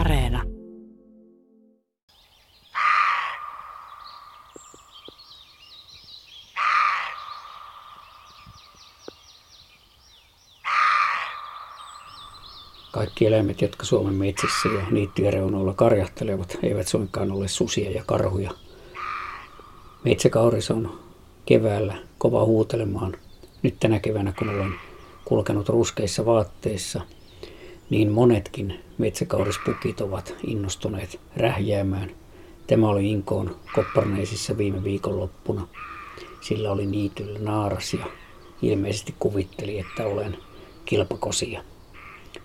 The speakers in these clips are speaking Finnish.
Areena. Kaikki eläimet, jotka Suomen metsissä ja niittyjen reunoilla karjahtelevat, eivät suinkaan ole susia ja karhuja. Metsäkauris on keväällä kova huutelemaan. Nyt tänä keväänä, kun olen kulkenut ruskeissa vaatteissa, niin monetkin metsäkaurispukit ovat innostuneet rähjäämään. Tämä oli Inkoon Kopparnäsissä viime viikonloppuna. Sillä oli niityllä naaras ja ilmeisesti kuvitteli, että olen kilpakosia.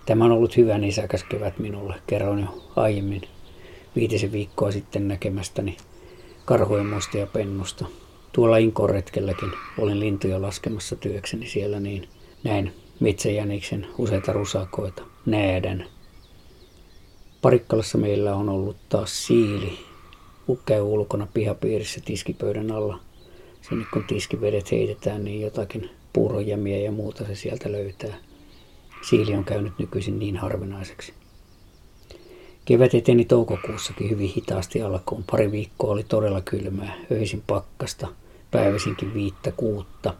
Tämä on ollut hyvä nisäkäs kevät minulle. Kerroin jo aiemmin 5 viikkoa sitten näkemästäni karhuemmoista ja pennusta. Tuolla Inkoon retkelläkin olin lintuja laskemassa työkseni siellä, niin näin metsäjäniksen useita rusakoita, näädän. Parikkalassa meillä on ollut taas siili. Ukea ulkona pihapiirissä tiskipöydän alla. Sinne kun tiskivedet heitetään, niin jotakin puurojämiä ja muuta se sieltä löytää. Siili on käynyt nykyisin niin harvinaiseksi. Kevät eteni toukokuussakin hyvin hitaasti alkuun. 2 viikkoa oli todella kylmää, öisin pakkasta, päivisinkin 5–6.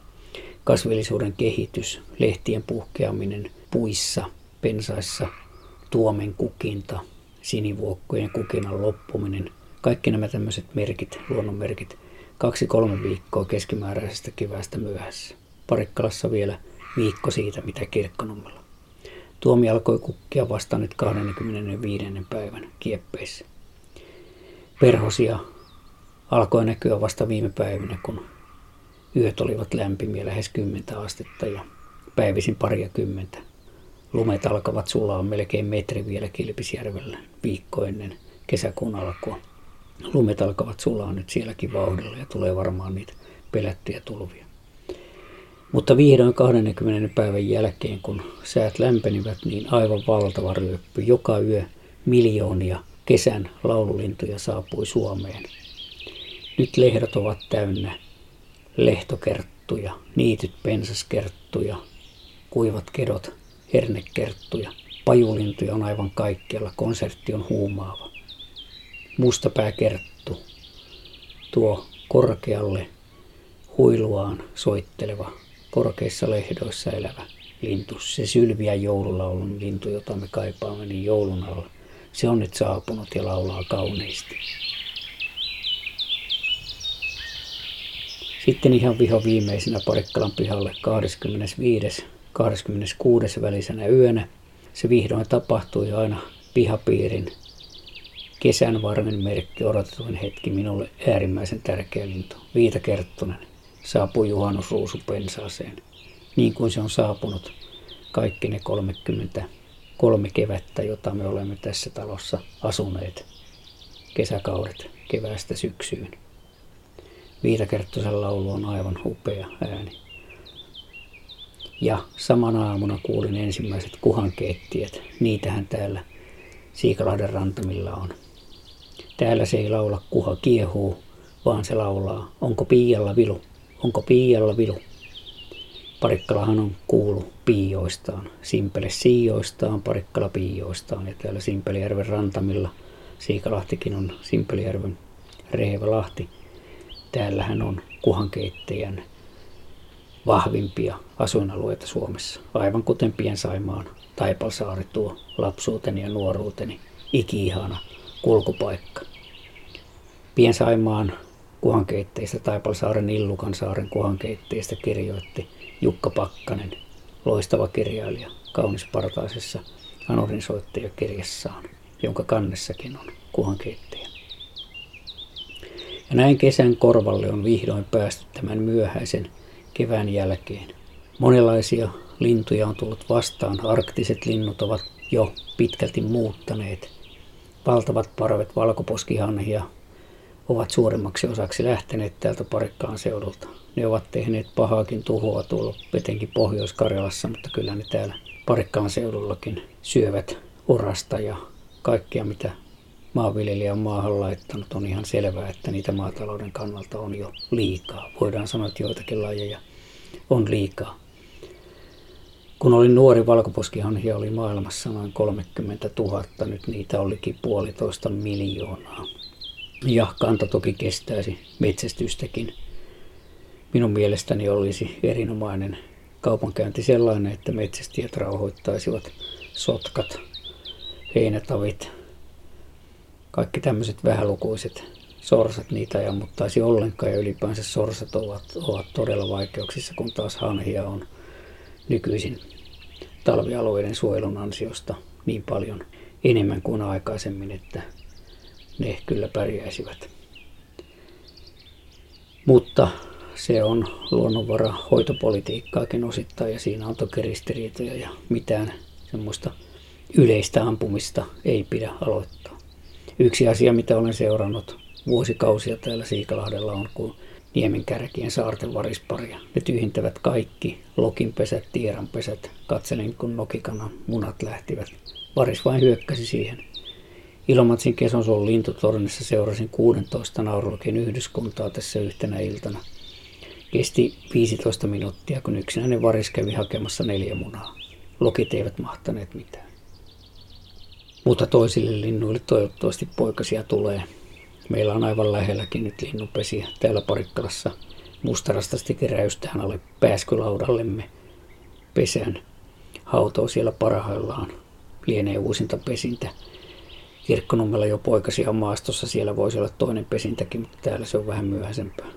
Kasvillisuuden kehitys, lehtien puhkeaminen puissa, pensaissa, tuomen kukinta, sinivuokkojen kukinan loppuminen. Kaikki nämä tämmöiset merkit, luonnonmerkit, 2–3 viikkoa keskimääräisestä keväästä myöhässä. Parikkalassa vielä viikko siitä, mitä Kirkkonummella. Tuomi alkoi kukkia vasta nyt 25. päivän kieppeissä. Perhosia alkoi näkyä vasta viime päivinä, kun yöt olivat lämpimiä lähes 10 astetta ja päivisin 20. Lumet alkavat sulaa melkein metri vielä Kilpisjärvellä viikko ennen kesäkuun alkua. Lumet alkavat sulaa nyt sielläkin vauhdilla ja tulee varmaan niitä pelättyjä tulvia. Mutta vihdoin 20. päivän jälkeen, kun säät lämpenivät, niin aivan valtava ryöppy. Joka yö miljoonia kesän laululintuja saapui Suomeen. Nyt lehdot ovat täynnä lehtokerttuja, niityt pensaskerttuja, kuivat kedot, hernekerttuja. Pajulintuja on aivan kaikkialla, konsertti on huumaava. Mustapääkerttu, tuo korkealle huiluaan soitteleva, korkeissa lehdoissa elävä lintu. Se sylviä joululaulun lintu, jota me kaipaamme niin joulun alla. Se on nyt saapunut ja laulaa kauniisti. Sitten ihan vihoviimeisenä Parikkalan pihalle 25.–26. välisenä yönä. Se vihdoin tapahtui aina pihapiirin kesän varmin merkki, odotetuin hetki, minulle äärimmäisen tärkeä lintu. Viitakerttunen saapui juhannusruusupensaaseen, niin kuin se on saapunut kaikki ne 33 kevättä, jota me olemme tässä talossa asuneet, kesäkaudet keväästä syksyyn. Viitakerttusen laulu on aivan upea ääni. Ja samana aamuna kuulin ensimmäiset kuhankeittiöt. Niitähän täällä Siikalahden rantamilla on. Täällä se ei laula kuha kiehuu, vaan se laulaa onko piialla vilu, onko piialla vilu. Parikkalahan on kuulu piioistaan, Simpele siioistaan, Parikkala piioistaan. Ja täällä Simpelijärven rantamilla, Siikalahtikin on Simpelijärven rehevä lahti. Täällähän on kuhankeittäjän vahvimpia asuinalueita Suomessa, aivan kuten Pien-Saimaan Taipalsaari, tuo lapsuuteni ja nuoruuteni iki-ihana kulkupaikka. Pien-Saimaan kuhankeitteistä, Taipalsaaren Illukan saaren kuhankeitteistä kirjoitti Jukka Pakkanen, loistava kirjailija, kaunispartaisessa anorinsoittajakirjassaan, jonka kannessakin on kuhankeittäjä. Ja näin kesän korvalle on vihdoin päästy tämän myöhäisen kevään jälkeen. Monenlaisia lintuja on tullut vastaan. Arktiset linnut ovat jo pitkälti muuttaneet. Valtavat parvet valkoposkihanhia ovat suurimmaksi osaksi lähteneet täältä Parikkalan seudulta. Ne ovat tehneet pahaakin tuhoa tuolla etenkin Pohjois-Karjalassa, mutta kyllä ne täällä Parikkalan seudullakin syövät orasta ja kaikkea mitä maanviljelijä on maahan laittanut. On ihan selvää, että niitä maatalouden kannalta on jo liikaa. Voidaan sanoa, että joitakin lajeja on liikaa. Kun olin nuori, valkoposkihanhia oli maailmassa noin 30 000, nyt niitä olikin 1,5 miljoonaa. Ja kanta toki kestäisi metsästystäkin. Minun mielestäni olisi erinomainen kaupankäynti sellainen, että metsästäjät rauhoittaisivat sotkat, heinätavit, kaikki tämmöiset vähälukuiset sorsat, niitä ei ammuttaisi ollenkaan, ja ylipäänsä sorsat ovat todella vaikeuksissa, kun taas hanhia on nykyisin talvialueiden suojelun ansiosta niin paljon enemmän kuin aikaisemmin, että ne kyllä pärjäisivät. Mutta se on luonnonvara hoitopolitiikkaakin osittain, ja siinä on toki ristiriitoja, ja mitään semmoista yleistä ampumista ei pidä aloittaa. Yksi asia, mitä olen seurannut vuosikausia täällä Siikalahdella, on kun niemenkärkien saarten varisparia. Ne tyhjentävät kaikki lokinpesät, tieranpesät. Katselin, kun nokikanan munat lähtivät. Varis vain hyökkäsi siihen. Ilomantsin Kesonsuon lintutornissa seurasin 16 naurulokin yhdyskuntaa tässä yhtenä iltana. Kesti 15 minuuttia, kun yksinäinen varis kävi hakemassa 4 munaa. Lokit eivät mahtaneet mitään. Mutta toisille linnuille toivottavasti poikasia tulee. Meillä on aivan lähelläkin nyt linnunpesiä täällä Parikkalassa. Mustarastasti keräystään alle pääskylaudallemme pesään. Hauto on siellä parhaillaan. Lienee uusinta pesintä. Kirkkonummella jo poikasia maastossa, siellä voisi olla toinen pesintäkin, mutta täällä se on vähän myöhäisempää.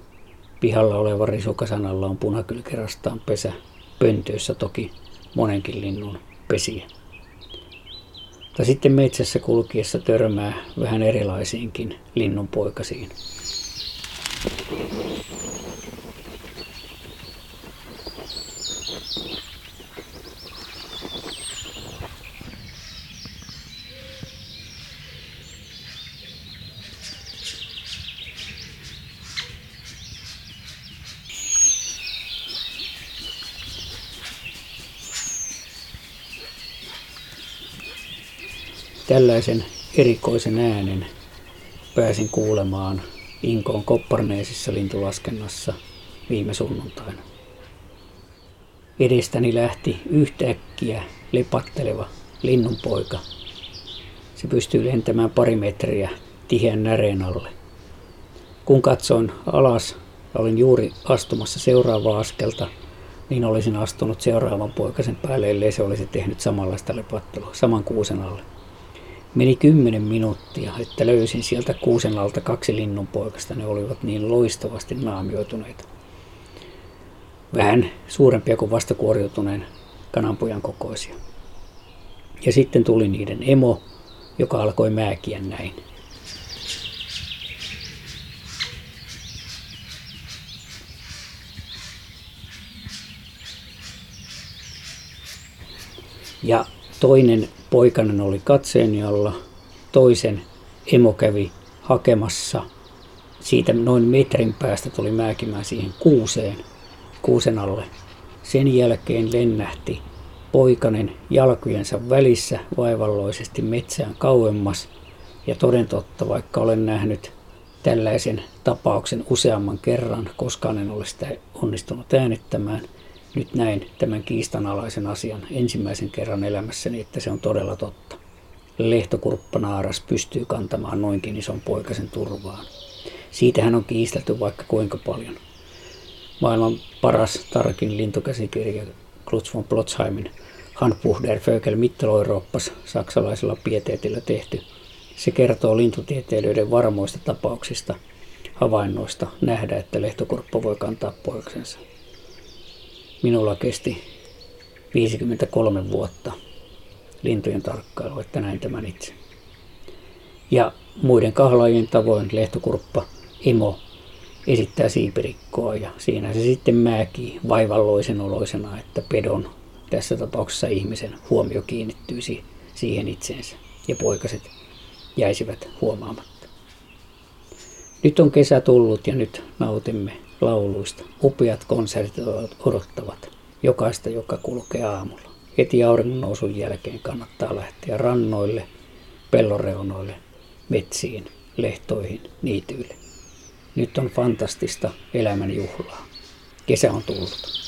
Pihalla olevan risukasan alla on punakylkirastaan pesä. Pöntöissä toki monenkin linnun pesiä. Tai sitten metsässä kulkiessa törmää vähän erilaisiinkin linnunpoikasiin. Tällaisen erikoisen äänen pääsin kuulemaan Inkoon Kopparnäsissä lintulaskennassa viime sunnuntaina. Edestäni lähti yhtäkkiä lepatteleva linnunpoika. Se pystyi lentämään 2 metriä tiheän näreen alle. Kun katsoin alas ja olin juuri astumassa seuraavaa askelta, niin olisin astunut seuraavan poikasen päälle, ellei se olisi tehnyt samanlaista lepattelua saman kuusen alle. Meni 10 minuuttia, että löysin sieltä kuusen alta 2 linnunpoikasta. Ne olivat niin loistavasti naamioituneita. Vähän suurempia kuin vastakuoriutuneen kananpojan kokoisia. Ja sitten tuli niiden emo, joka alkoi määkiä näin. Ja toinen poikanen oli katseeni alla, toisen emo kävi hakemassa. Siitä noin metrin päästä tuli määkimään siihen kuusen alle. Sen jälkeen lennähti poikanen jalkojensa välissä vaivalloisesti metsään kauemmas. Ja toden totta, vaikka olen nähnyt tällaisen tapauksen useamman kerran, koskaan en ole sitä onnistunut äänittämään. Nyt näin tämän kiistanalaisen asian ensimmäisen kerran elämässäni, että se on todella totta. Lehtokurppanaaras pystyy kantamaan noinkin ison poikasen turvaan. Siitähän on kiistelty vaikka kuinka paljon. Maailman paras tarkin lintukäsikirja Klutz von Blotsheimin Handbuch der Vögel Mitteleuropas, saksalaisella pieteetillä tehty. Se kertoo lintutieteilijöiden varmoista tapauksista, havainnoista nähdä, että lehtokurppa voi kantaa poikasensa. Minulla kesti 53 vuotta lintujen tarkkailu, että näin tämän itse. Ja muiden kahlaajien tavoin lehtokurppa imo esittää siipirikkoa, ja siinä se sitten määkii vaivalloisen oloisena, että pedon, tässä tapauksessa ihmisen, huomio kiinnittyisi siihen itseensä ja poikaset jäisivät huomaamatta. Nyt on kesä tullut ja nyt nautimme lauluista. Upeat konsertit odottavat jokaista, joka kulkee aamulla. Heti auringon nousun jälkeen kannattaa lähteä rannoille, pellonreunoille, metsiin, lehtoihin, niityille. Nyt on fantastista elämän juhlaa. Kesä on tullut.